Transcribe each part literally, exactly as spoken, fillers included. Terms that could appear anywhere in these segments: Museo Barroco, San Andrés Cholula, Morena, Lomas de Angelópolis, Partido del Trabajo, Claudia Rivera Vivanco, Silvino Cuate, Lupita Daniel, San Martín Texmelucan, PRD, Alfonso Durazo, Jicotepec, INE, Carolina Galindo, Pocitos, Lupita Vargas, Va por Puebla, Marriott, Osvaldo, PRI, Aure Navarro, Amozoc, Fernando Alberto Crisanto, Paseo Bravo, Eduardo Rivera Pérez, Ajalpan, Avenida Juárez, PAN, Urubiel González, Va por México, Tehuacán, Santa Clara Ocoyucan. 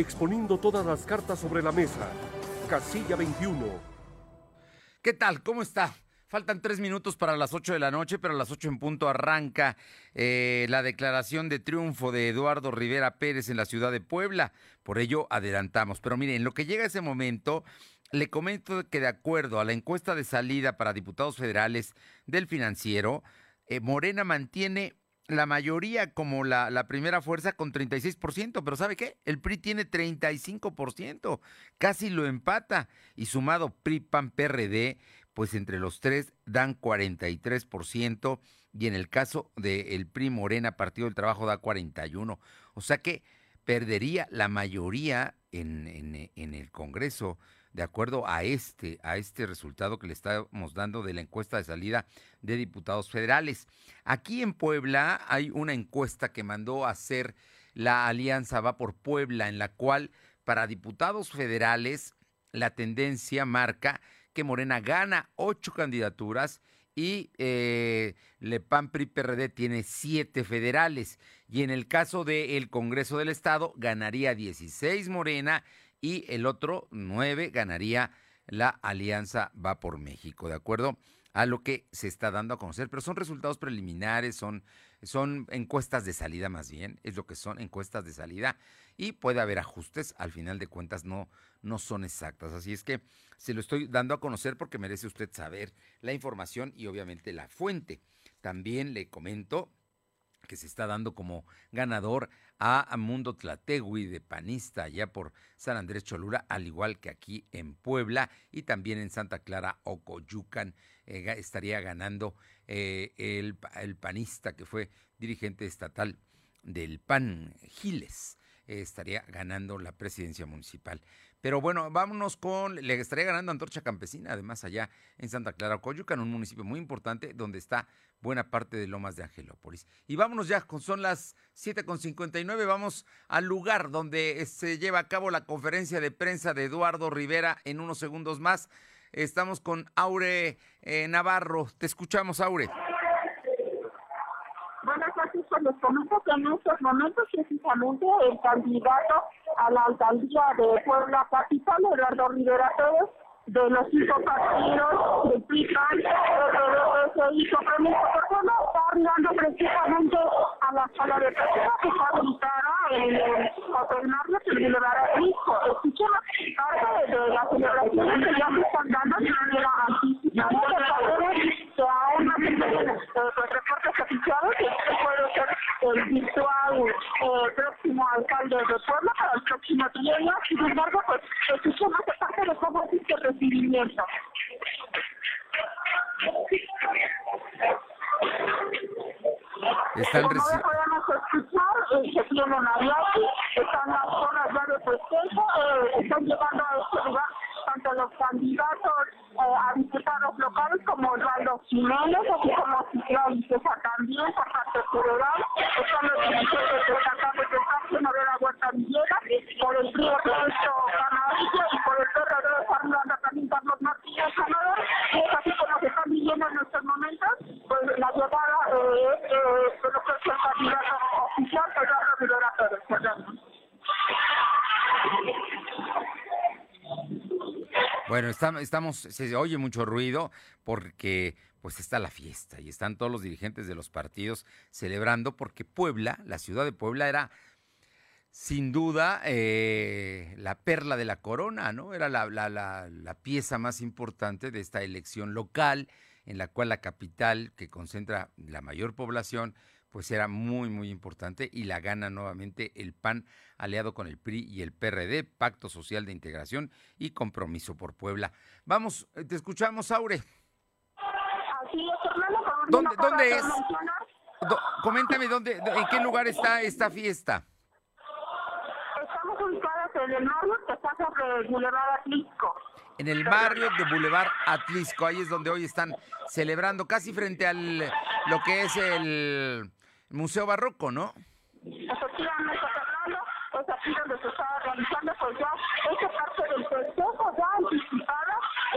exponiendo todas las cartas sobre la mesa. Casilla veintiuno. ¿Qué tal? ¿Cómo está? Faltan tres minutos para las ocho de la noche, pero a las ocho en punto arranca eh, la declaración de triunfo de Eduardo Rivera Pérez en la ciudad de Puebla. Por ello, adelantamos. Pero miren, en lo que llega ese momento, le comento que de acuerdo a la encuesta de salida para diputados federales del Financiero, eh, Morena mantiene la mayoría como la, la primera fuerza con treinta y seis por ciento, pero ¿sabe qué? El P R I tiene treinta y cinco por ciento, casi lo empata, y sumado P R I, P A N, P R D, pues entre los tres dan cuarenta y tres por ciento, y en el caso del P R I, Morena, Partido del Trabajo, da cuarenta y uno por ciento, o sea que perdería la mayoría en, en, en el Congreso, de acuerdo a este, a este resultado que le estamos dando de la encuesta de salida de diputados federales. Aquí en Puebla hay una encuesta que mandó a hacer la alianza Va por Puebla, en la cual para diputados federales la tendencia marca que Morena gana ocho candidaturas y eh, el P A N, P R I, P R D tiene siete federales. Y en el caso del Congreso del Estado ganaría dieciséis Morena, y el otro nueve ganaría la alianza Va por México, de acuerdo a lo que se está dando a conocer. Pero son resultados preliminares, son, son encuestas de salida más bien, es lo que son, encuestas de salida, y puede haber ajustes, al final de cuentas no, no son exactas. Así es que se lo estoy dando a conocer porque merece usted saber la información y obviamente la fuente. También le comento que se está dando como ganador a Edmundo Tlategui, de panista, allá por San Andrés Cholula, al igual que aquí en Puebla, y también en Santa Clara Ocoyucan eh, estaría ganando eh, el, el panista que fue dirigente estatal del P A N, Giles, eh, estaría ganando la presidencia municipal. Pero bueno, vámonos con, le estaría ganando Antorcha Campesina, además allá en Santa Clara Ocoyucan, un municipio muy importante donde está buena parte de Lomas de Angelópolis. Y vámonos ya, con, son las siete cincuenta y nueve, vamos al lugar donde se lleva a cabo la conferencia de prensa de Eduardo Rivera en unos segundos más. Estamos con Aure eh, Navarro, te escuchamos, Aure. Buenas noches, pues les comento que en estos momentos precisamente el candidato a la alcaldía de Puebla Capital, Eduardo Rivera Pérez, de los cinco partidos, de P R I P A N, de y Compromiso por Puebla, está hablando precisamente a la sala de prensa que está habilitada en el Hotel Marriott, el Boulevard Atlixco. Escuchemos parte de las celebraciones que ya se están dando de manera anticipada, que aún no se tienen los reportes oficiales, que este puede ser el virtual eh, próximo alcalde de Puebla para el próximo trienio. Sin embargo, pues escuchemos parte de cómo es que recibimiento. Están como reci... podemos escuchar, eh, se tiene mariachi, están las zonas ya de festejo, eh, están llevando a este lugar tanto los candidatos eh, a diputados locales como Osvaldo Jiménez, así como la Vicesa también, por parte federal, están los dirigentes de Santa Clara de Morena Huerta Villera, por el Río Puerto Canadilla y por el P R D de San Martín Carlos Martínez Sanador, es así como se están viviendo en estos momentos, pues la llevada eh, eh, de lo que es el candidato oficial, que es Eduardo Rivera Pérez, perdón. Bueno, estamos, estamos, se oye mucho ruido porque pues está la fiesta y están todos los dirigentes de los partidos celebrando porque Puebla, la ciudad de Puebla, era sin duda eh, la perla de la corona, ¿no? Era la, la, la, la pieza más importante de esta elección local en la cual la capital, que concentra la mayor población, pues era muy, muy importante y la gana nuevamente el P A N aliado con el P R I y el P R D, Pacto Social de Integración y Compromiso por Puebla. Vamos, te escuchamos, Aure. Así es, hermano, por ¿Dónde, no ¿dónde es? Do, coméntame, ¿dónde, ¿en qué lugar está esta fiesta? Estamos ubicados en el Marriott, que está sobre el Boulevard Atlixco. En el Marriott de Boulevard Atlixco, ahí es donde hoy están celebrando, casi frente al lo que es el Museo Barroco, ¿no? Efectivamente, Fernando, es aquí donde se está realizando, pues ya esta parte del festejo ya anticipada,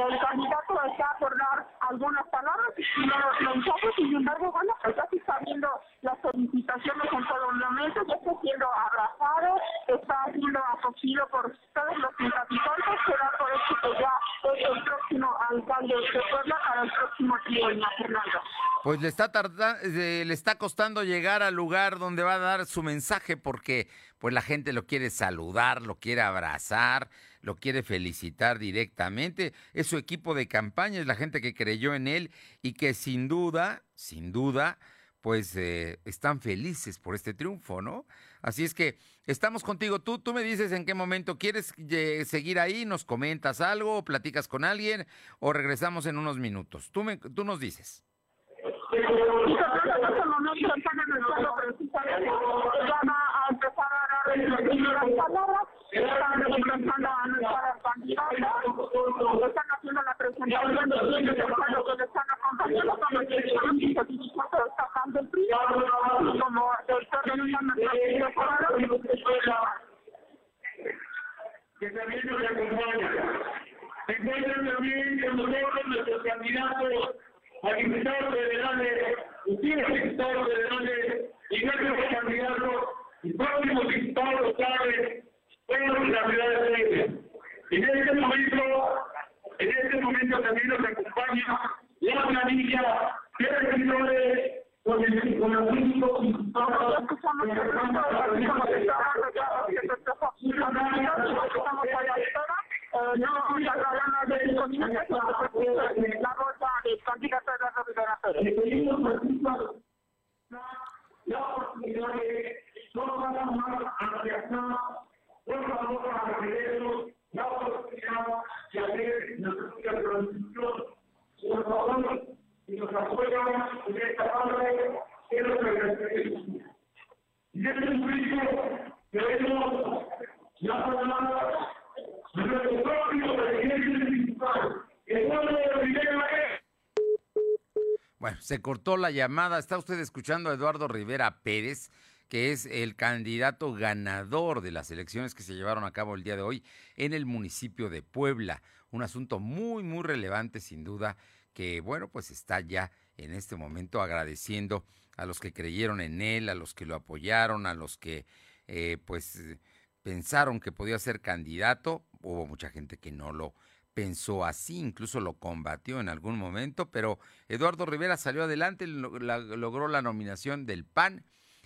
el candidato está por dar algunas palabras y los mensajes, sin embargo, bueno, pues ya se está viendo las solicitaciones en todo momento, ya está siendo abrazado, está está siendo acogido por todos los simpatizantes, que da por hecho que ya es el próximo alcalde de Puebla para el próximo trienio, Fernando. Pues le está tarda, eh, le está costando llegar al lugar donde va a dar su mensaje, porque pues la gente lo quiere saludar, lo quiere abrazar, lo quiere felicitar directamente. Es su equipo de campaña, es la gente que creyó en él y que sin duda, sin duda, pues eh, están felices por este triunfo, ¿no? Así es que estamos contigo. Tú, tú me dices en qué momento quieres eh, seguir ahí, nos comentas algo, platicas con alguien o regresamos en unos minutos. Tú, me, tú nos dices. Están representando a nuestra candidata, están haciendo la presentación de los que le están acompañando como el sindicato estatal del P R I, como el torneo de nuestra candidata. Que también nos acompaña. Se encuentran también con nosotros nuestros candidatos a diputados federales, ustedes diputados federales y nuestros candidatos y próximos diputados locales. En la ciudad de Puebla. En este momento, en este momento también nos acompaña la planilla de regidores con el con los únicos diputados que estamos en la ciudad. No, muchas gracias de comunicación con la rosa de candidato de la federación. No, no, no vamos a reaccionar. Por favor, a Guerrero, la oportunidad de hacer nuestra transición. Por favor, si nos apoyan en esta tarde, quiero que agradecemos. Y este momento, queremos la palabra de nuestro propio presidente municipal, Eduardo Rivera Pérez. Bueno, se cortó la llamada. Está usted escuchando a Eduardo Rivera Pérez, que es el candidato ganador de las elecciones que se llevaron a cabo el día de hoy en el municipio de Puebla. Un asunto muy, muy relevante, sin duda, que, bueno, pues está ya en este momento agradeciendo a los que creyeron en él, a los que lo apoyaron, a los que, eh, pues, pensaron que podía ser candidato. Hubo mucha gente que no lo pensó así, incluso lo combatió en algún momento, pero Eduardo Rivera salió adelante, lo, la, logró la nominación del P A N,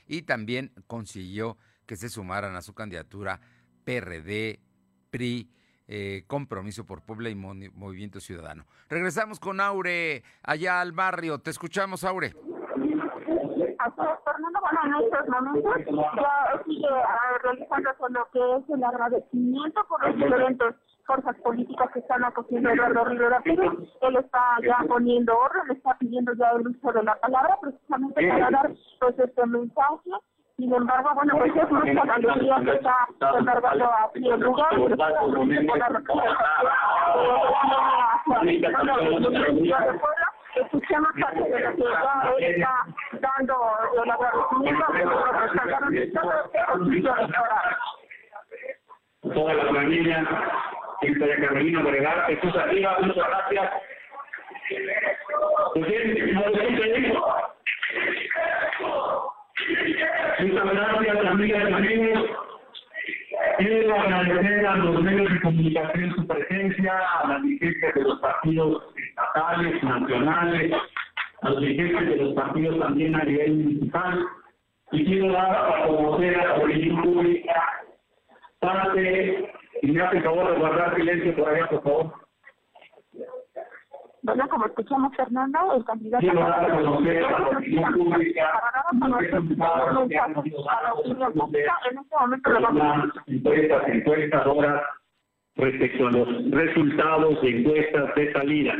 y también consiguió que se sumaran a su candidatura P R D, P R I, eh, Compromiso por Puebla y Movimiento Ciudadano. Regresamos con Aure allá al barrio. Te escuchamos, Aure. Fernando, bueno, en estos momentos ya sigue realizando con lo que es el agradecimiento por los diferentes fuerzas políticas que están acogiendo a Eduardo Rivera Pérez. Él está ya poniendo orden, le está pidiendo ya el uso de la palabra precisamente para dar pues este mensaje. Sin embargo, bueno, pues es mucha alegría que está embargando aquí el lugar, pero está cumpliendo la recomendación. Escuchemos parte de la ciudad, está dando el agradecimiento a los que sacaron de ahora. Toda la familia, Victoria Carolina Bregar, Jesús Arriba, muchas gracias. Ustedes, como siempre digo, muchas gracias, amigas y amigos. Quiero agradecer a los medios de comunicación su presencia, a las dirigencias de los partidos estatales, nacionales, a los dirigentes de los partidos también a nivel municipal, y quiero dar a conocer a la opinión pública parte, y me hace favor de guardar silencio por allá, por favor. Bueno, como escuchamos, Fernando, el candidato... Quiero dar a conocer a la opinión pública... Para dar a la opinión pública, en este momento... Las encuestas, encuestadoras, respecto a los resultados de encuestas de salida.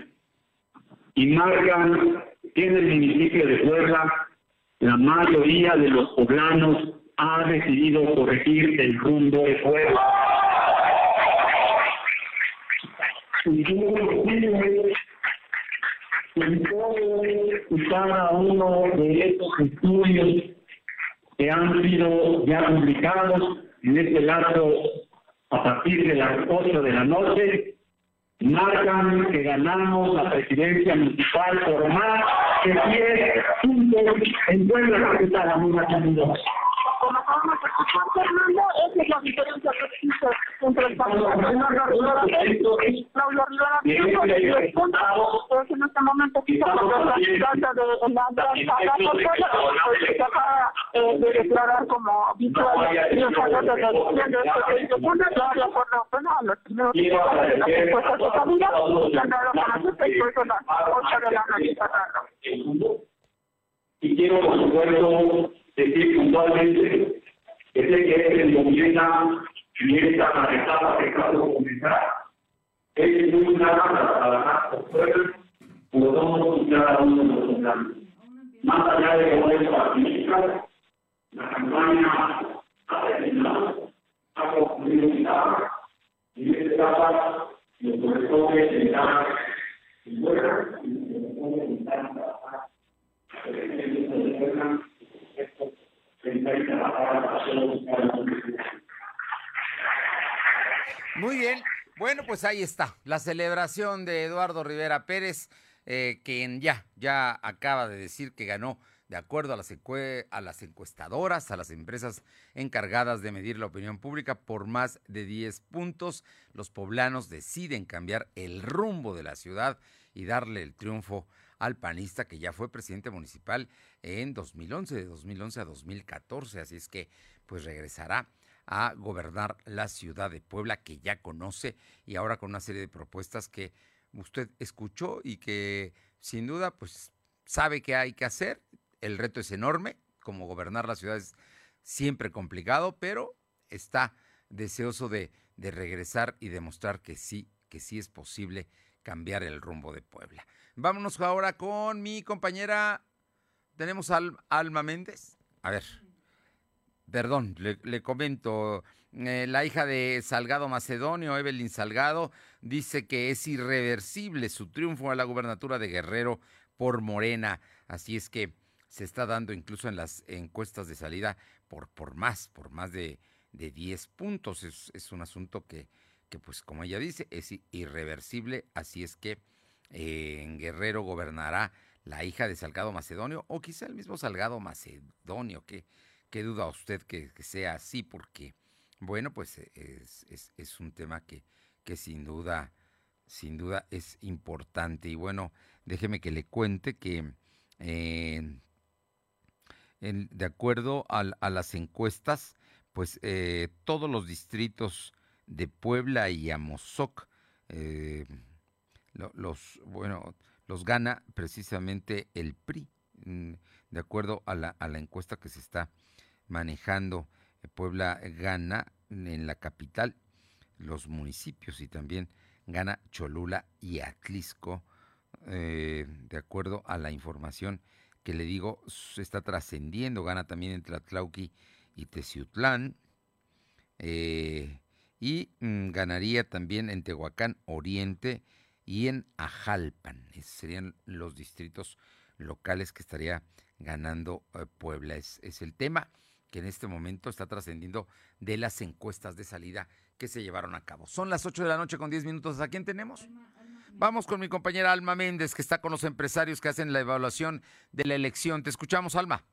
Y marcan que en el municipio de Puebla, la mayoría de los poblanos ha decidido corregir el rumbo de Puebla. Y yo en todo y cada uno de estos estudios que han sido ya publicados en este lapso a partir de las ocho de la noche, marcan que ganamos la presidencia municipal por más que diez puntos en Puebla, que está la misma cantidad. Como podemos Fernando, esa es la diferencia que existe entre el partido de Rivera Pérez y Claudia Rivera Vivanco, y el punto es en este momento quizá la planta de la planta acaba de declarar como visual y los sacerdotes de la segunda planta fueron a los primeros de las respuestas de familia, y andaron con las seis a las ocho de la noche. Y quiero, por supuesto, decir puntualmente que sé que este de Morena y esta etapa que acabo de comenzar es muy nada para trabajar por Puebla, por todos y cada uno de los gobernantes. Más allá de poder participar, la campaña ha terminado, ha concluido una etapa, y esta etapa nos corresponde sentar en Puebla y nos corresponde sentar en trabajar. Muy bien, bueno, pues ahí está la celebración de Eduardo Rivera Pérez, eh, quien ya, ya acaba de decir que ganó de acuerdo a las, a las encuestadoras, a las empresas encargadas de medir la opinión pública por más de diez puntos. Los poblanos deciden cambiar el rumbo de la ciudad y darle el triunfo al panista, que ya fue presidente municipal en dos mil once, de dos mil once a dos mil catorce, así es que pues regresará a gobernar la ciudad de Puebla, que ya conoce, y ahora con una serie de propuestas que usted escuchó y que sin duda pues sabe que hay que hacer. El reto es enorme, como gobernar la ciudad es siempre complicado, pero está deseoso de, de regresar y demostrar que sí, que sí es posible cambiar el rumbo de Puebla. Vámonos ahora con mi compañera, tenemos a Alma Méndez. A ver, perdón, le, le comento, eh, la hija de Salgado Macedonio, Evelyn Salgado, dice que es irreversible su triunfo a la gubernatura de Guerrero por Morena, así es que se está dando incluso en las encuestas de salida por, por más, por más de, de diez puntos, es, es un asunto que... que pues como ella dice, es irreversible, así es que eh, en Guerrero gobernará la hija de Salgado Macedonio, o quizá el mismo Salgado Macedonio, que, que duda usted que, que sea así, porque bueno, pues es, es, es un tema que, que sin duda, sin duda es importante. Y bueno, déjeme que le cuente que eh, en, de acuerdo a, a las encuestas, pues eh, todos los distritos de Puebla y Amozoc, eh, los, bueno, los gana precisamente el P R I, de acuerdo a la, a la encuesta que se está manejando. Puebla gana en la capital los municipios y también gana Cholula y Atlixco, eh, de acuerdo a la información que le digo, se está trascendiendo, gana también en Tlatlauqui y Teciutlán, eh, y mmm, ganaría también en Tehuacán Oriente y en Ajalpan. Esos serían los distritos locales que estaría ganando eh, Puebla. Es, es el tema que en este momento está trascendiendo de las encuestas de salida que se llevaron a cabo. Son las ocho de la noche con diez minutos. ¿A quién tenemos? Alma, Alma. Vamos con mi compañera Alma Méndez, que está con los empresarios que hacen la evaluación de la elección. Te escuchamos, Alma.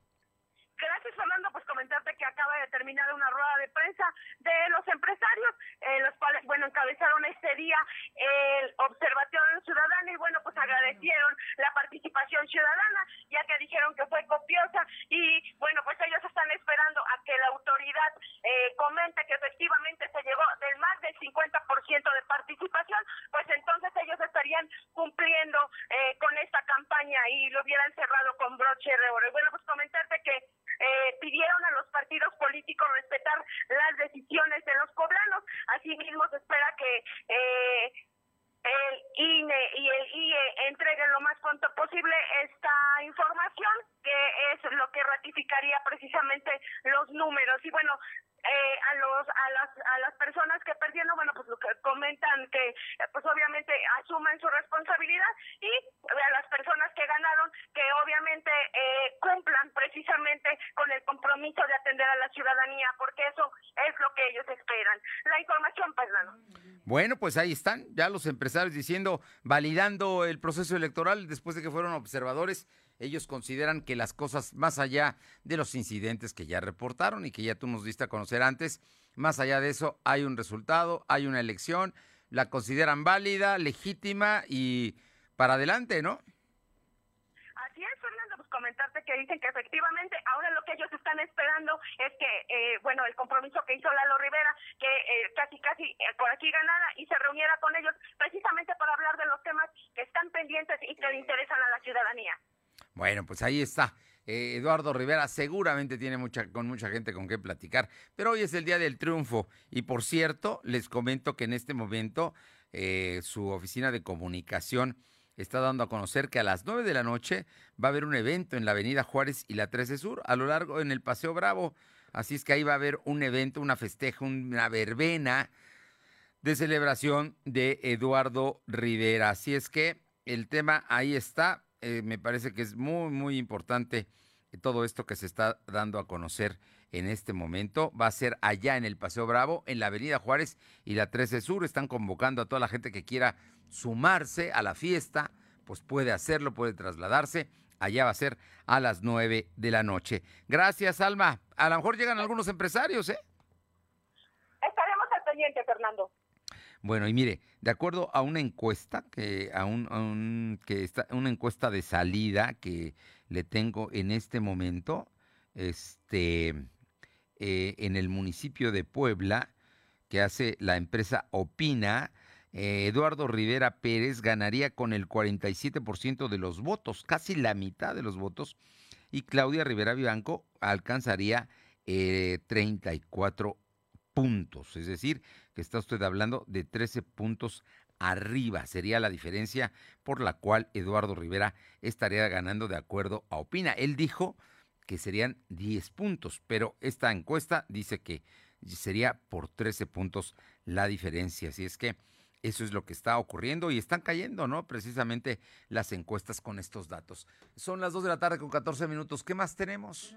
Terminar una rueda de prensa de los empresarios, eh, los cuales, bueno, encabezaron este día el Observatorio Ciudadano y, bueno, pues agradecieron la participación ciudadana, ya que dijeron que fue copiosa y, bueno, pues ellos están esperando a que la autoridad eh, comente que efectivamente se llegó del más del cincuenta por ciento de participación, pues entonces ellos estarían cumpliendo eh, con esta campaña y lo hubieran cerrado con broche de oro. Y, bueno, pues comentarte que Eh, pidieron a los partidos políticos respetar las decisiones de los poblanos. Asimismo, se espera que eh, el I N E y el I E entreguen lo más pronto posible esta información, que es lo que ratificaría precisamente los números. Y bueno, Eh, a los a las a las personas que perdieron, bueno, pues lo que comentan que eh, pues obviamente asumen su responsabilidad, y a las personas que ganaron que obviamente eh, cumplan precisamente con el compromiso de atender a la ciudadanía, porque eso es lo que ellos esperan. La información, Fernando. Bueno, pues ahí están ya los empresarios diciendo, validando el proceso electoral después de que fueron observadores Ellos consideran que las cosas, más allá de los incidentes que ya reportaron y que ya tú nos diste a conocer antes, más allá de eso hay un resultado, hay una elección, la consideran válida, legítima y para adelante, ¿no? Así es, Fernando, pues comentarte que dicen que efectivamente ahora lo que ellos están esperando es que, eh, bueno, el compromiso que hizo Lalo Rivera, que eh, casi casi eh, por aquí ganara y se reuniera con ellos precisamente para hablar de los temas que están pendientes y que le interesan a la ciudadanía. Bueno, pues ahí está. Eh, Eduardo Rivera seguramente tiene mucha, con mucha gente con qué platicar, pero hoy es el día del triunfo y por cierto, les comento que en este momento eh, su oficina de comunicación está dando a conocer que a las nueve de la noche va a haber un evento en la Avenida Juárez y la trece Sur, a lo largo en el Paseo Bravo, así es que ahí va a haber un evento, una festeja, una verbena de celebración de Eduardo Rivera, así es que el tema ahí está. Eh, me parece que es muy, muy importante todo esto que se está dando a conocer en este momento. Va a ser allá en el Paseo Bravo, en la Avenida Juárez y la trece Sur. Están convocando a toda la gente que quiera sumarse a la fiesta, pues puede hacerlo, puede trasladarse. Allá va a ser a las nueve de la noche. Gracias, Alma. A lo mejor llegan algunos empresarios, ¿eh? Estaremos al pendiente, Fernando. Bueno, y mire, de acuerdo a una encuesta que a un, a un que está una encuesta de salida que le tengo en este momento, este eh, en el municipio de Puebla que hace la empresa Opina, eh, Eduardo Rivera Pérez ganaría con el cuarenta y siete por ciento de los votos, casi la mitad de los votos, y Claudia Rivera Vivanco alcanzaría eh, treinta y cuatro por ciento. Puntos, es decir, que está usted hablando de trece puntos arriba, sería la diferencia por la cual Eduardo Rivera estaría ganando de acuerdo a Opina. Él dijo que serían diez puntos, pero esta encuesta dice que sería por trece puntos la diferencia, así es que eso es lo que está ocurriendo y están cayendo, ¿no? Precisamente las encuestas con estos datos. Son las dos de la tarde con catorce minutos, ¿qué más tenemos?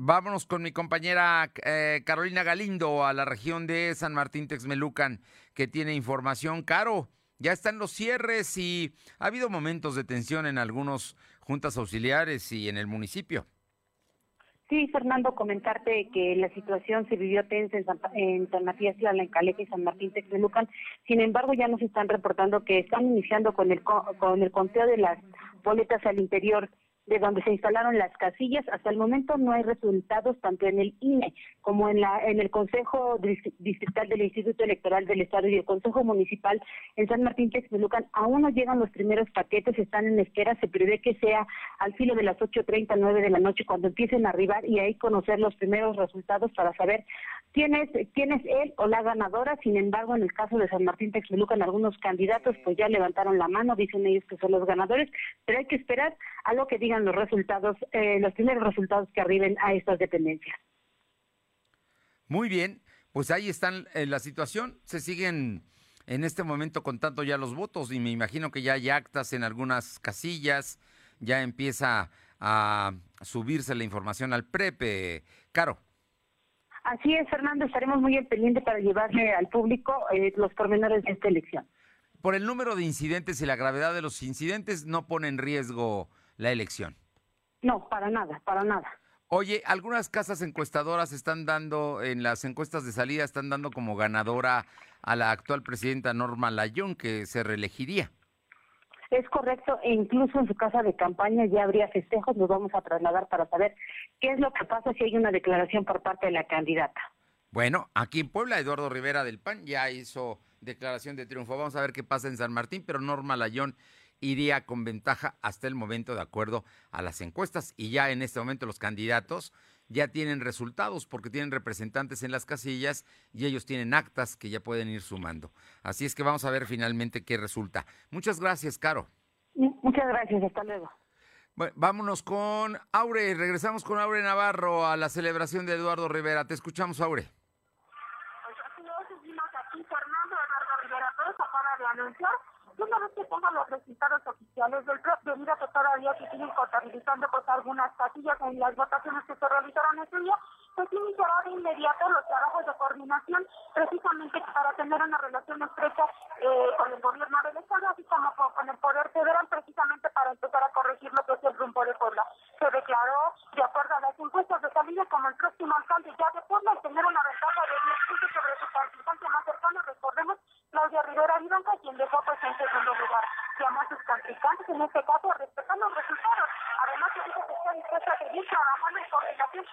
Vámonos con mi compañera eh, Carolina Galindo a la región de San Martín Texmelucan, que tiene información. Caro, ya están los cierres y ha habido momentos de tensión en algunas juntas auxiliares y en el municipio. Sí, Fernando, comentarte que la situación se vivió tensa en San, en San Matías, Tlaxcala y San Martín Texmelucan. Sin embargo, ya nos están reportando que están iniciando con el, con el conteo de las boletas al interior de donde se instalaron las casillas. Hasta el momento no hay resultados tanto en el I N E como en la en el Consejo Distrital del Instituto Electoral del Estado y el Consejo Municipal en San Martín Texmelucan. Aún no llegan los primeros paquetes, están en espera, se prevé que sea al filo de las ocho treinta, nueve de la noche cuando empiecen a arribar y ahí conocer los primeros resultados para saber quién es, quién es él o la ganadora. Sin embargo, en el caso de San Martín Texmelucan, algunos candidatos pues ya levantaron la mano, dicen ellos que son los ganadores, pero hay que esperar a lo que digan los resultados, eh, los primeros resultados que arriben a estas dependencias. Muy bien, pues ahí están eh, la situación, se siguen en este momento contando ya los votos y me imagino que ya hay actas en algunas casillas, ya empieza a subirse la información al PREP, eh, Caro. Así es, Fernando, estaremos muy al pendiente para llevarle al público eh, los pormenores de esta elección. Por el número de incidentes y la gravedad de los incidentes no pone en riesgo la elección. No, para nada, para nada. Oye, algunas casas encuestadoras están dando, en las encuestas de salida, están dando como ganadora a la actual presidenta Norma Layón, que se reelegiría. Es correcto, e incluso en su casa de campaña ya habría festejos, nos vamos a trasladar para saber qué es lo que pasa si hay una declaración por parte de la candidata. Bueno, aquí en Puebla, Eduardo Rivera del P A N ya hizo declaración de triunfo. Vamos a ver qué pasa en San Martín, pero Norma Layón iría con ventaja hasta el momento de acuerdo a las encuestas y ya en este momento los candidatos ya tienen resultados porque tienen representantes en las casillas y ellos tienen actas que ya pueden ir sumando. Así es que vamos a ver finalmente qué resulta. Muchas gracias, Caro. Muchas gracias, hasta luego. Bueno, vámonos con Aure, regresamos con Aure Navarro a la celebración de Eduardo Rivera. Te escuchamos, Aure. Una vez que tengan los resultados oficiales del P R E P, debido a que todavía se siguen contabilizando pues algunas casillas en las votaciones que se realizaron este día, pues iniciará de inmediato los trabajos de coordinación precisamente para tener una relación estrecha eh, con el gobierno del Estado, así como con, con el Poder Federal, precisamente para empezar a corregir lo que es el rumbo de Puebla. Se declaró, de acuerdo a las encuestas de salida, como el próximo alcalde ya de Puebla, al tener una ventaja de diez puntos sobre su participante más cercano, recordemos, Claudia Rivera Vivanco, quien dejó pues en segundo lugar. Llamó a sus contrincantes, en este caso, respetando los resultados. Además, se dijo que está dispuesta a seguir trabajando en coordinación con quienes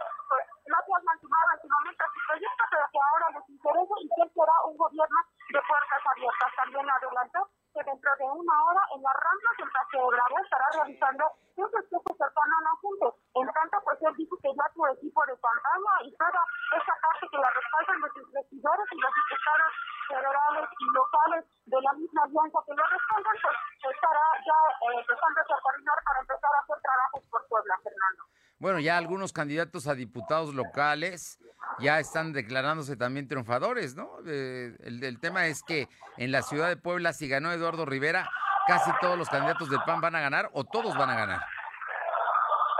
pues, no se han mantuvido en su momento a su proyecto, pero que ahora les interesa y que será un gobierno de puertas abiertas. También adelantó que dentro de una hora en las rampas del Paseo Bravo estará realizando un festejo cercano a la gente. En tanto, pues él dijo que ya su equipo de campaña y toda esa parte que la respaldan de sus vestidores y los diputados federales y locales de la misma alianza que lo respaldan, pues estará ya eh, empezándose a coordinar para empezar a hacer trabajos por Puebla, Fernando. Bueno, ya algunos candidatos a diputados locales ya están declarándose también triunfadores, ¿no? Eh, el, el tema es que en la ciudad de Puebla, si ganó Eduardo Rivera, casi todos los candidatos del P A N van a ganar o todos van a ganar.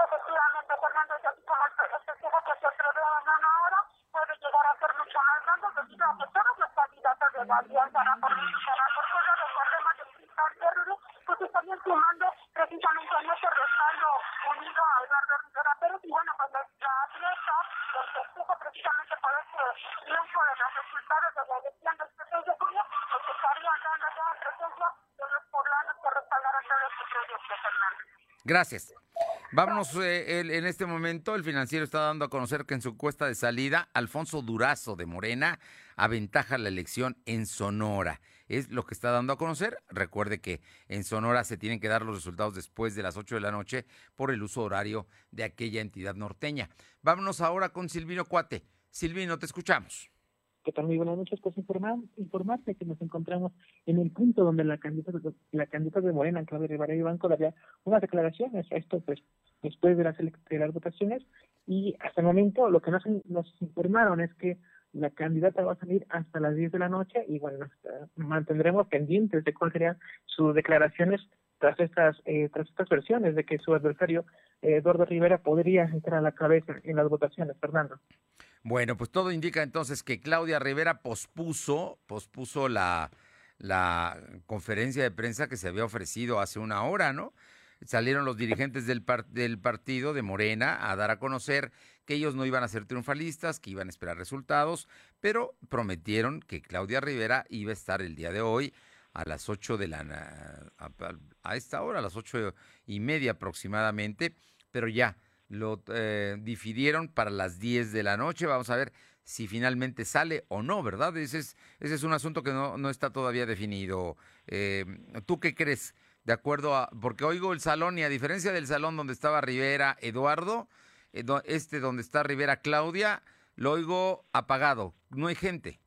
Efectivamente, Fernando, yo aquí como el festejo que se prevé en una hora puede llegar a ser mucho más grande debido a que todos los candidatos de la alianza van a poder recordemos que el sector terrorista pues estarían sumando precisamente en ese respaldo unido a Eduardo Rivera Pérez y bueno, pues la atleta del festejo precisamente por este triunfo de los resultados de la elección del seis de junio, pues estaría dando ya en presencia de los poblanos que respaldaron todo este proyecto, Fernández. Gracias. Vámonos, eh, el, en este momento el Financiero está dando a conocer que en su encuesta de salida, Alfonso Durazo de Morena aventaja la elección en Sonora. Es lo que está dando a conocer. Recuerde que en Sonora se tienen que dar los resultados después de las ocho de la noche por el uso horario de aquella entidad norteña. Vámonos ahora con Silvino Cuate. Silvino, te escuchamos. Que también buenas noches, pues informar, informarse que nos encontramos en el punto donde la candidata, la candidata de Morena, Claudia Rivera Vivanco, daría unas declaraciones a esto pues, después de las, de las votaciones, y hasta el momento lo que nos, nos informaron es que la candidata va a salir hasta las diez de la noche y bueno, nos mantendremos pendientes de cuáles serían sus declaraciones tras estas eh, tras estas versiones de que su adversario eh, Eduardo Rivera podría entrar a la cabeza en las votaciones, Fernando. Bueno, pues todo indica entonces que Claudia Rivera pospuso, pospuso la, la conferencia de prensa que se había ofrecido hace una hora, ¿no? Salieron los dirigentes del, par, del partido de Morena a dar a conocer que ellos no iban a ser triunfalistas, que iban a esperar resultados, pero prometieron que Claudia Rivera iba a estar el día de hoy a las ocho de la... a, a esta hora, a las ocho y media aproximadamente, pero ya lo eh, difirieron para las diez de la noche. Vamos a ver si finalmente sale o no, ¿verdad? Ese es, ese es un asunto que no, no está todavía definido. Eh, ¿Tú qué crees? De acuerdo a... Porque oigo el salón y a diferencia del salón donde estaba Rivera Eduardo, este donde está Rivera Claudia, lo oigo apagado. No hay gente.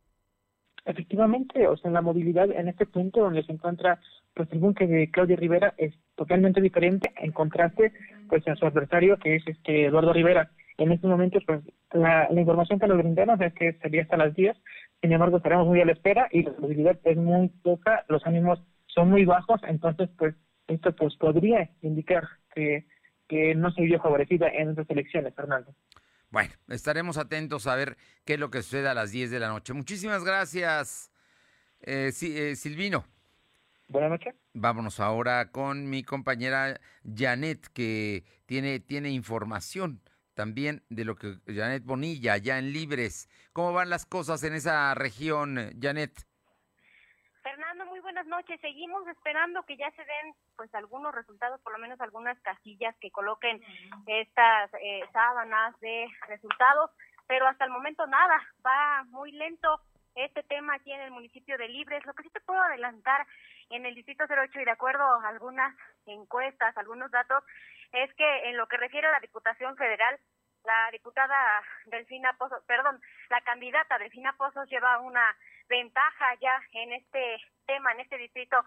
Efectivamente, o sea, la movilidad en este punto donde se encuentra pues el búnker de Claudia Rivera es totalmente diferente en contraste pues a su adversario que es este Eduardo Rivera. En estos momentos pues la, la información que nos brindaron es que sería hasta las diez, sin embargo estaremos muy a la espera y la movilidad es muy poca, los ánimos son muy bajos, entonces pues esto pues podría indicar que, que no se vio favorecida en estas elecciones, Fernando. Bueno, estaremos atentos a ver qué es lo que sucede a las diez de la noche. Muchísimas gracias, eh, si, eh, Silvino. Buenas noches. Vámonos ahora con mi compañera Janet, que tiene, tiene información también de lo que Janet Bonilla, ya en Libres. ¿Cómo van las cosas en esa región, Janet? Fernando, muy buenas noches. Seguimos esperando que ya se den pues algunos resultados, por lo menos algunas casillas que coloquen estas eh, sábanas de resultados, pero hasta el momento nada, va muy lento este tema aquí en el municipio de Libres. Lo que sí te puedo adelantar en el distrito cero ocho y de acuerdo a algunas encuestas, algunos datos, es que en lo que refiere a la Diputación Federal, la diputada Delfina Pozos, perdón, la candidata Delfina Pozos lleva una ventaja ya en este tema, en este distrito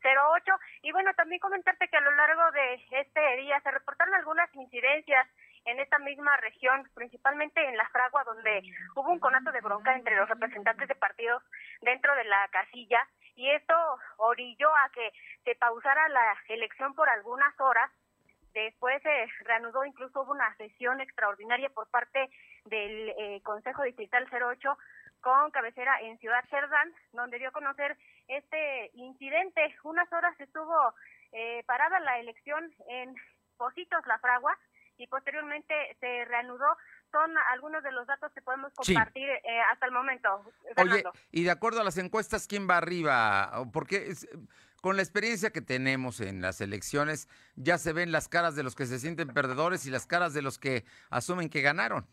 cero ocho. Y bueno, también comentarte que a lo largo de este día se reportaron algunas incidencias en esta misma región, principalmente en La Fragua, donde hubo un conato de bronca entre los representantes de partidos dentro de la casilla, y esto orilló a que se pausara la elección por algunas horas. Después se eh, reanudó, incluso hubo una sesión extraordinaria por parte del eh, Consejo Distrital cero ocho con cabecera en Ciudad Sheridan, donde dio a conocer este incidente. Unas horas estuvo eh, parada la elección en Pocitos, La Fragua, y posteriormente se reanudó. Son algunos de los datos que podemos compartir sí. eh, hasta el momento. Fernando. Oye, y de acuerdo a las encuestas, ¿quién va arriba? Porque es, con la experiencia que tenemos en las elecciones, ya se ven las caras de los que se sienten perdedores y las caras de los que asumen que ganaron.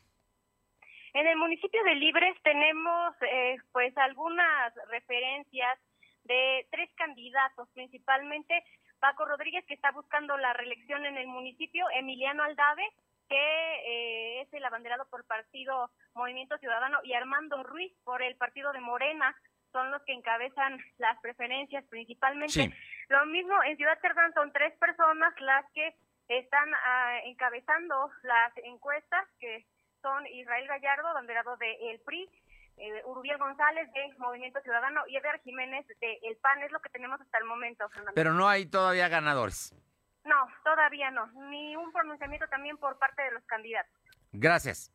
En el municipio de Libres tenemos eh, pues algunas referencias de tres candidatos, principalmente Paco Rodríguez, que está buscando la reelección en el municipio, Emiliano Aldave, que eh, es el abanderado por partido Movimiento Ciudadano, y Armando Ruiz por el partido de Morena, son los que encabezan las preferencias principalmente. Sí. Lo mismo en Ciudad Cerdán, son tres personas las que están uh, encabezando las encuestas, que son Israel Gallardo, abanderado del P R I, Eh, Urubiel González de Movimiento Ciudadano y Edgar Jiménez de El P A N. Es lo que tenemos hasta el momento, Fernando. Pero no hay todavía ganadores. No, todavía no. Ni un pronunciamiento también por parte de los candidatos. Gracias.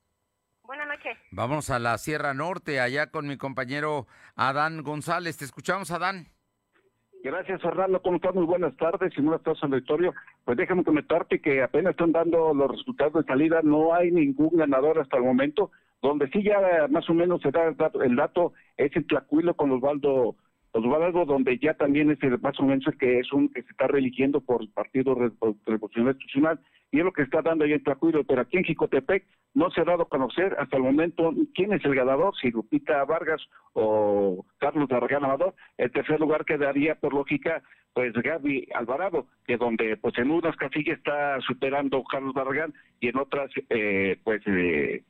Buenas noches. Vamos a la Sierra Norte, allá con mi compañero Adán González. Te escuchamos, Adán. Gracias, Fernando. ¿Cómo estás? Muy buenas tardes. Si no estás en el auditorio, pues déjame comentarte que apenas están dando los resultados de salida. No hay ningún ganador hasta el momento. Donde sí ya más o menos se da el dato, el dato es el Tlacuilo con Osvaldo, Osvaldo, donde ya también es el, más o menos el que es un que se está reeligiendo por el Partido Revolucionario Institucional, y es lo que está dando ahí en Tlacuilo, pero aquí en Jicotepec no se ha dado a conocer hasta el momento quién es el ganador, si Lupita Vargas o Carlos Larragán Amador. El tercer lugar quedaría por lógica pues Gaby Alvarado, que donde pues en unas casillas está superando Carlos Larragán y en otras eh, pues eh,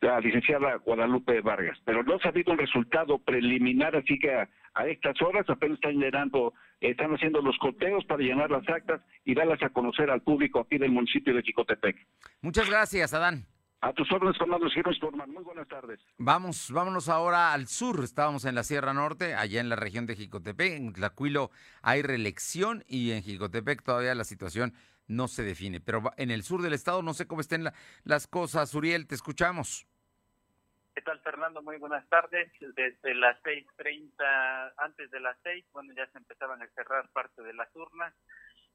la licenciada Guadalupe Vargas, pero no se ha habido un resultado preliminar, así que a, a estas horas apenas están llenando, están haciendo los conteos para llenar las actas y darlas a conocer al público aquí del municipio de Jicotepec. Muchas gracias, Adán. A tus órdenes, Fernando Cielos Forman. Muy buenas tardes. Vamos, vámonos ahora al sur. Estábamos en la Sierra Norte, allá en la región de Jicotepec. En Tlacuilo hay reelección y en Jicotepec todavía la situación no se define. Pero en el sur del estado no sé cómo estén la, las cosas. Uriel, te escuchamos. ¿Qué tal, Fernando? Muy buenas tardes. Desde las seis treinta, antes de las seis, bueno, ya se empezaban a cerrar parte de las urnas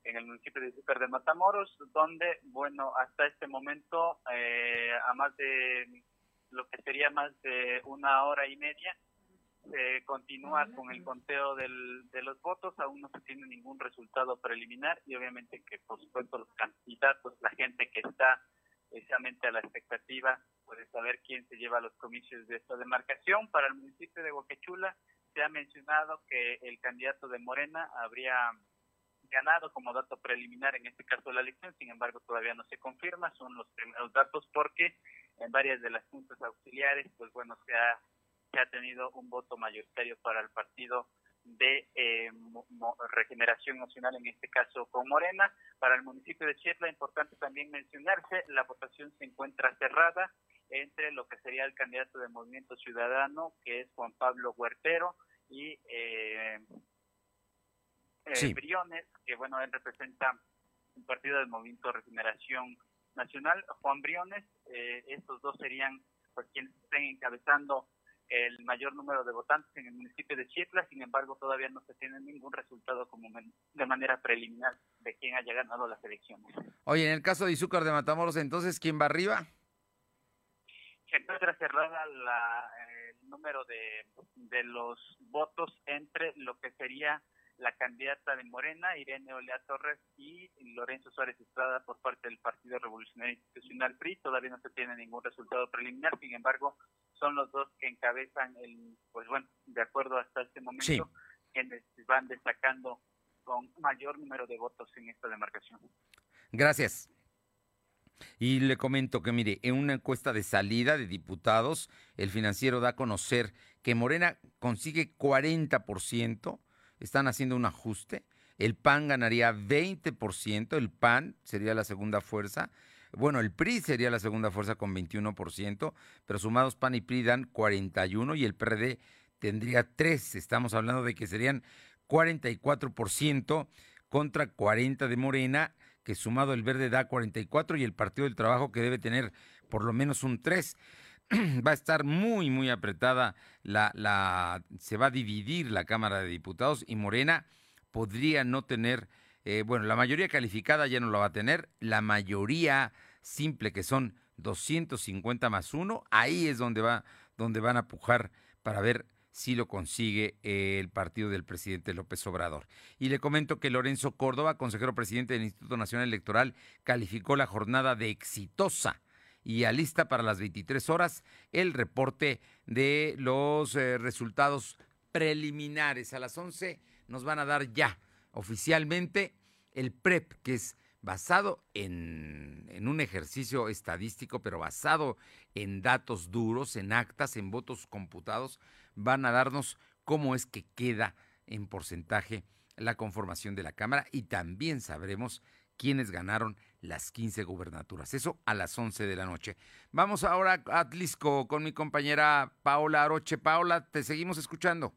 en el municipio de Izúcar de Matamoros, donde, bueno, hasta este momento, eh, a más de lo que sería más de una hora y media, eh, continúa con el conteo del, de los votos. Aún no se tiene ningún resultado preliminar y obviamente que, por supuesto, los candidatos, la gente que está precisamente a la expectativa de saber quién se lleva los comicios de esta demarcación. Para el municipio de Huaquechula se ha mencionado que el candidato de Morena habría ganado como dato preliminar en este caso de la elección, sin embargo todavía no se confirma, son los primeros datos porque en varias de las juntas auxiliares, pues bueno, se ha, se ha tenido un voto mayoritario para el partido de eh, Regeneración Nacional, en este caso con Morena. Para el municipio de Chietla, importante también mencionarse, la votación se encuentra cerrada entre lo que sería el candidato de Movimiento Ciudadano, que es Juan Pablo Huertero, y eh, eh, sí. Briones, que bueno, él representa un partido del Movimiento Regeneración Nacional. Juan Briones, eh, estos dos serían pues, quienes estén encabezando el mayor número de votantes en el municipio de Chietla. Sin embargo, todavía no se tiene ningún resultado como de manera preliminar de quién haya ganado las elecciones. Oye, en el caso de Izúcar de Matamoros, entonces, ¿quién va arriba? Se encuentra cerrada la, el número de, de los votos entre lo que sería la candidata de Morena, Irene Olea Torres, y Lorenzo Suárez Estrada por parte del Partido Revolucionario Institucional P R I. Todavía no se tiene ningún resultado preliminar, sin embargo, son los dos que encabezan el, pues bueno, de acuerdo hasta este momento, sí, quienes van destacando con mayor número de votos en esta demarcación. Gracias. Y le comento que, mire, en una encuesta de salida de diputados, el Financiero da a conocer que Morena consigue cuarenta por ciento, están haciendo un ajuste, el P A N ganaría veinte por ciento, el P A N sería la segunda fuerza, bueno, el P R I sería la segunda fuerza con veintiuno por ciento, pero sumados P A N y P R I dan cuarenta y uno por ciento y el P R D tendría tres por ciento, estamos hablando de que serían cuarenta y cuatro por ciento contra cuarenta por ciento de Morena, que sumado el Verde da cuarenta y cuatro por ciento y el Partido del Trabajo que debe tener por lo menos un tres por ciento. va a estar muy, muy apretada, la, la, se va a dividir la Cámara de Diputados y Morena podría no tener, eh, bueno, la mayoría calificada ya no la va a tener, la mayoría simple que son doscientos cincuenta más uno, ahí es donde, va, donde van a pujar para ver si lo consigue el partido del presidente López Obrador. Y le comento que Lorenzo Córdova, consejero presidente del Instituto Nacional Electoral, calificó la jornada de exitosa y alista para las veintitrés horas el reporte de los eh, resultados preliminares. A las once nos van a dar ya oficialmente el PREP, que es basado en, en un ejercicio estadístico, pero basado en datos duros, en actas, en votos computados, van a darnos cómo es que queda en porcentaje la conformación de la Cámara y también sabremos quiénes ganaron las quince gubernaturas. Eso a las once de la noche. Vamos ahora a Atlixco con mi compañera Paola Aroche. Paola, te seguimos escuchando.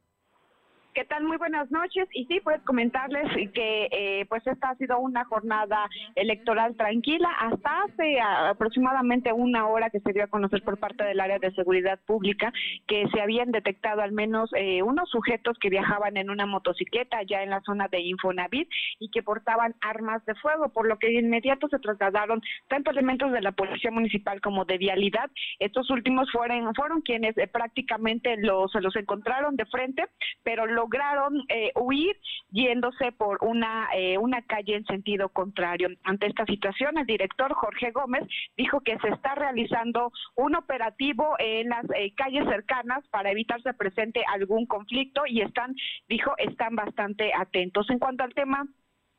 ¿Qué tal? Muy buenas noches. Y sí, pues comentarles que eh, pues esta ha sido una jornada electoral tranquila. Hasta hace aproximadamente una hora que se dio a conocer por parte del área de seguridad pública que se habían detectado al menos eh, unos sujetos que viajaban en una motocicleta ya en la zona de Infonavit y que portaban armas de fuego, por lo que de inmediato se trasladaron tanto elementos de la Policía Municipal como de Vialidad. Estos últimos fueron, fueron quienes eh, prácticamente los, los encontraron de frente, pero los lograron eh, huir yéndose por una eh, una calle en sentido contrario. Ante esta situación, el director Jorge Gómez dijo que se está realizando un operativo en las eh, calles cercanas para evitar se presente algún conflicto y están, dijo, están bastante atentos. En cuanto al tema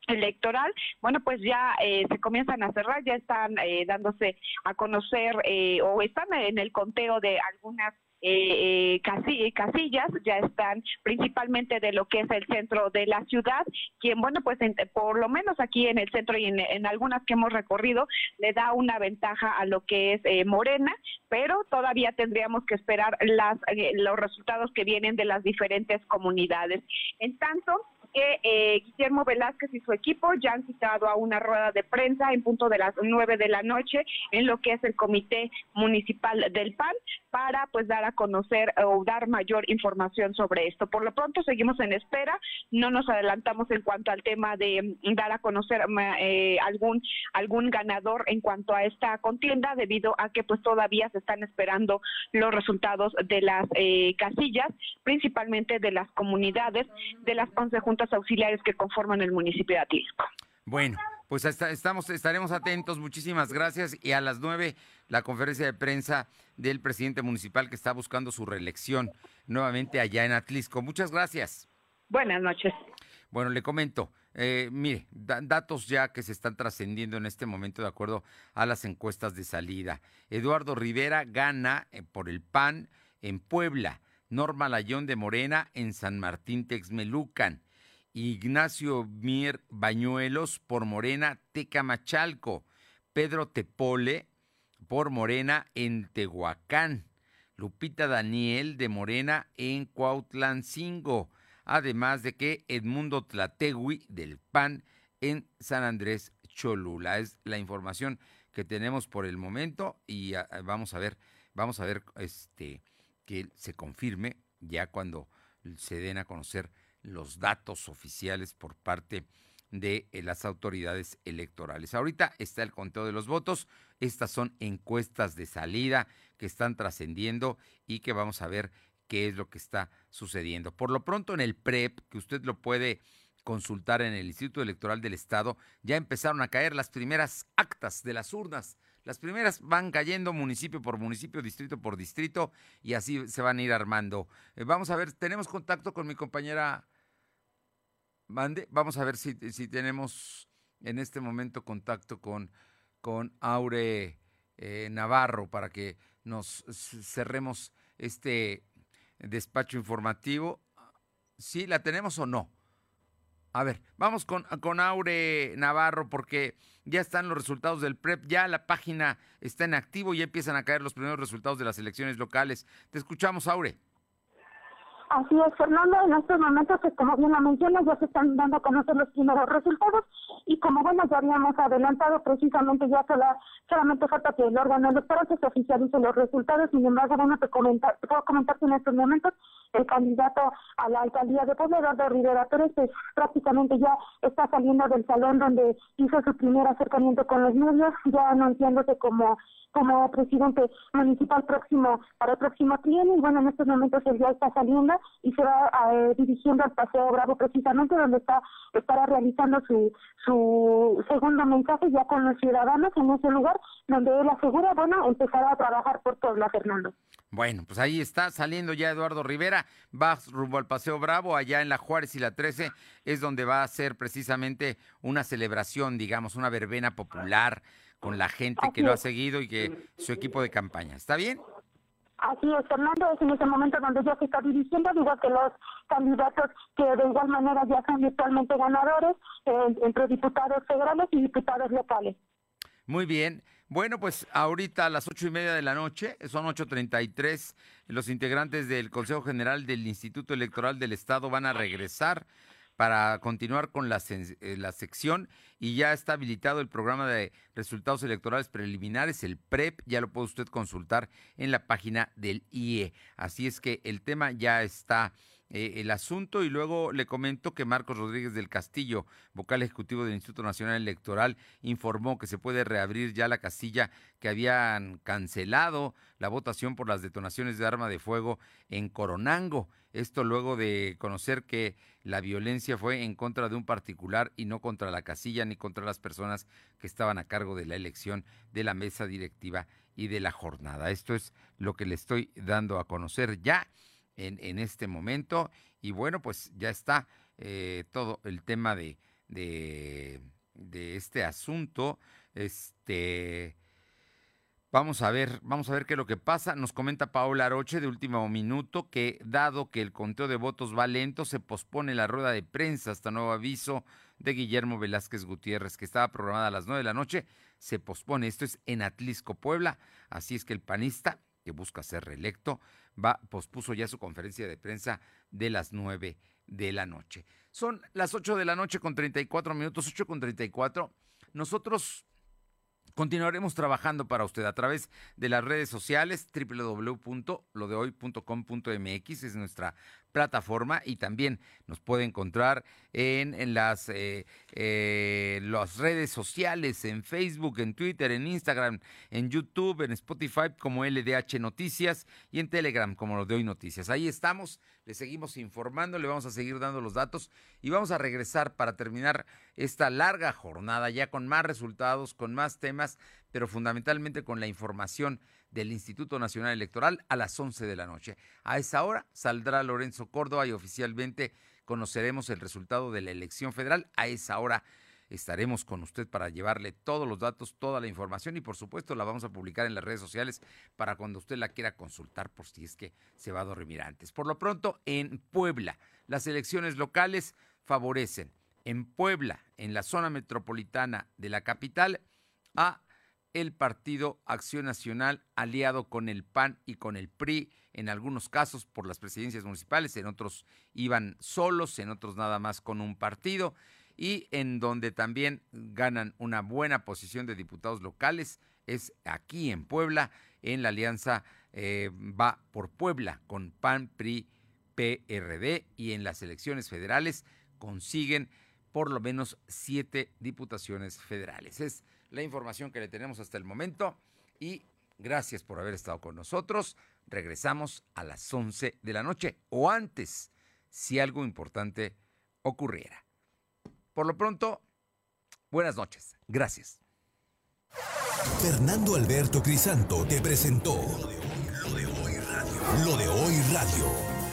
electoral, bueno, pues ya eh, se comienzan a cerrar, ya están eh, dándose a conocer eh, o están en el conteo de algunas Eh, eh, casi, casillas, ya están principalmente de lo que es el centro de la ciudad, quien, bueno, pues en, por lo menos aquí en el centro y en, en algunas que hemos recorrido, le da una ventaja a lo que es eh, Morena, pero todavía tendríamos que esperar las eh, los resultados que vienen de las diferentes comunidades. En tanto que eh, Guillermo Velázquez y su equipo ya han citado a una rueda de prensa en punto de las nueve de la noche en lo que es el Comité Municipal del P A N para pues dar a conocer o dar mayor información sobre esto. Por lo pronto seguimos en espera, no nos adelantamos en cuanto al tema de dar a conocer eh, algún algún ganador en cuanto a esta contienda debido a que pues todavía se están esperando los resultados de las eh, casillas, principalmente de las comunidades, de las once juntas auxiliares que conforman el municipio de Atlixco. Bueno, pues hasta estamos, estaremos atentos, muchísimas gracias, y a las nueve la conferencia de prensa del presidente municipal que está buscando su reelección nuevamente allá en Atlixco. Muchas gracias. Buenas noches. Bueno, le comento, eh, mire, da, datos ya que se están trascendiendo en este momento de acuerdo a las encuestas de salida. Eduardo Rivera gana por el P A N en Puebla, Norma Layón de Morena en San Martín Texmelucan, Ignacio Mier Bañuelos por Morena, Tecamachalco, Pedro Tepole por Morena en Tehuacán, Lupita Daniel de Morena en Cuautlancingo, además de que Edmundo Tlategui del P A N en San Andrés Cholula. Es la información que tenemos por el momento y vamos a ver, vamos a ver este, que se confirme ya cuando se den a conocer los datos oficiales por parte de las autoridades electorales. Ahorita está el conteo de los votos. Estas son encuestas de salida que están trascendiendo y que vamos a ver qué es lo que está sucediendo. Por lo pronto en el PREP, que usted lo puede consultar en el Instituto Electoral del Estado, ya empezaron a caer las primeras actas de las urnas. Las primeras van cayendo municipio por municipio, distrito por distrito, y así se van a ir armando. Eh, vamos a ver, tenemos contacto con mi compañera... Mande, vamos a ver si, si tenemos en este momento contacto con, con Aure eh, Navarro para que nos cerremos este despacho informativo. ¿Sí la tenemos o no? A ver, vamos con, con Aure Navarro porque ya están los resultados del PREP, ya la página está en activo y ya empiezan a caer los primeros resultados de las elecciones locales. Te escuchamos, Aure. Así es, Fernando, en estos momentos, pues, como bien lo mencionas, ya se están dando a conocer los primeros resultados y como bueno, ya habíamos adelantado precisamente, ya solo, solamente falta que el órgano electoral se oficialice los resultados. Sin embargo, bueno, te comentar, puedo comentar que en estos momentos el candidato a la alcaldía de Puebla, Eduardo Rivera Pérez, pues, prácticamente ya está saliendo del salón donde hizo su primer acercamiento con los medios, ya anunciándose como como presidente municipal próximo para el próximo trienio. Y bueno, en estos momentos él ya está saliendo y se va eh, dirigiendo al Paseo Bravo precisamente, donde está estará realizando su su segundo mensaje ya con los ciudadanos en ese lugar, donde él asegura, bueno, empezará a trabajar por Puebla, Fernando. Bueno, pues ahí está saliendo ya Eduardo Rivera, va rumbo al Paseo Bravo, allá en la Juárez y la trece, es donde va a ser precisamente una celebración, digamos, una verbena popular con la gente Así que es. lo ha seguido y que su equipo de campaña. ¿Está bien? Así es, Fernando, es en ese momento donde ya se está dirigiendo, igual que los candidatos que de igual manera ya son virtualmente ganadores, eh, entre diputados federales y diputados locales. Muy bien. Bueno, pues ahorita a las ocho y media de la noche, son ocho treinta y tres, los integrantes del Consejo General del Instituto Electoral del Estado van a regresar para continuar con la, la sección y ya está habilitado el programa de resultados electorales preliminares, el PREP, ya lo puede usted consultar en la página del I N E. Así es que el tema ya está eh, el asunto y luego le comento que Marcos Rodríguez del Castillo, vocal ejecutivo del Instituto Nacional Electoral, informó que se puede reabrir ya la casilla que habían cancelado la votación por las detonaciones de arma de fuego en Coronango. Esto luego de conocer que la violencia fue en contra de un particular y no contra la casilla ni contra las personas que estaban a cargo de la elección de la mesa directiva y de la jornada. Esto es lo que le estoy dando a conocer ya en, en este momento. Y bueno, pues ya está eh, todo el tema de, de, de este asunto. Este... Vamos a ver, vamos a ver qué es lo que pasa. Nos comenta Paola Aroche de Último Minuto que dado que el conteo de votos va lento, se pospone la rueda de prensa hasta nuevo aviso de Guillermo Velázquez Gutiérrez, que estaba programada a las nueve de la noche, se pospone. Esto es en Atlixco, Puebla. Así es que el panista, que busca ser reelecto, va, pospuso ya su conferencia de prensa de las nueve de la noche. Son las ocho de la noche con treinta y cuatro minutos, ocho con treinta y cuatro. Nosotros continuaremos trabajando para usted a través de las redes sociales, doble u doble u doble u punto lo de hoy punto com punto m x es nuestra plataforma y también nos puede encontrar en, en las, eh, eh, las redes sociales, en Facebook, en Twitter, en Instagram, en YouTube, en Spotify como L D H Noticias y en Telegram como Lo de Hoy Noticias. Ahí estamos, le seguimos informando, le vamos a seguir dando los datos y vamos a regresar para terminar esta larga jornada ya con más resultados, con más temas, pero fundamentalmente con la información del Instituto Nacional Electoral a las once de la noche. A esa hora saldrá Lorenzo Córdova y oficialmente conoceremos el resultado de la elección federal. A esa hora estaremos con usted para llevarle todos los datos, toda la información y por supuesto la vamos a publicar en las redes sociales para cuando usted la quiera consultar por si es que se va a dormir antes. Por lo pronto, en Puebla, las elecciones locales favorecen en Puebla, en la zona metropolitana de la capital, a el Partido Acción Nacional aliado con el P A N y con el P R I, en algunos casos por las presidencias municipales, en otros iban solos, en otros nada más con un partido, y en donde también ganan una buena posición de diputados locales es aquí en Puebla, en la alianza eh, Va por Puebla con P A N, P R I, P R D, y en las elecciones federales consiguen por lo menos siete diputaciones federales. Es la información que le tenemos hasta el momento y gracias por haber estado con nosotros. Regresamos a las once de la noche o antes, si algo importante ocurriera. Por lo pronto, buenas noches. Gracias. Fernando Alberto Crisanto te presentó Lo de Hoy Radio. Lo de Hoy Radio.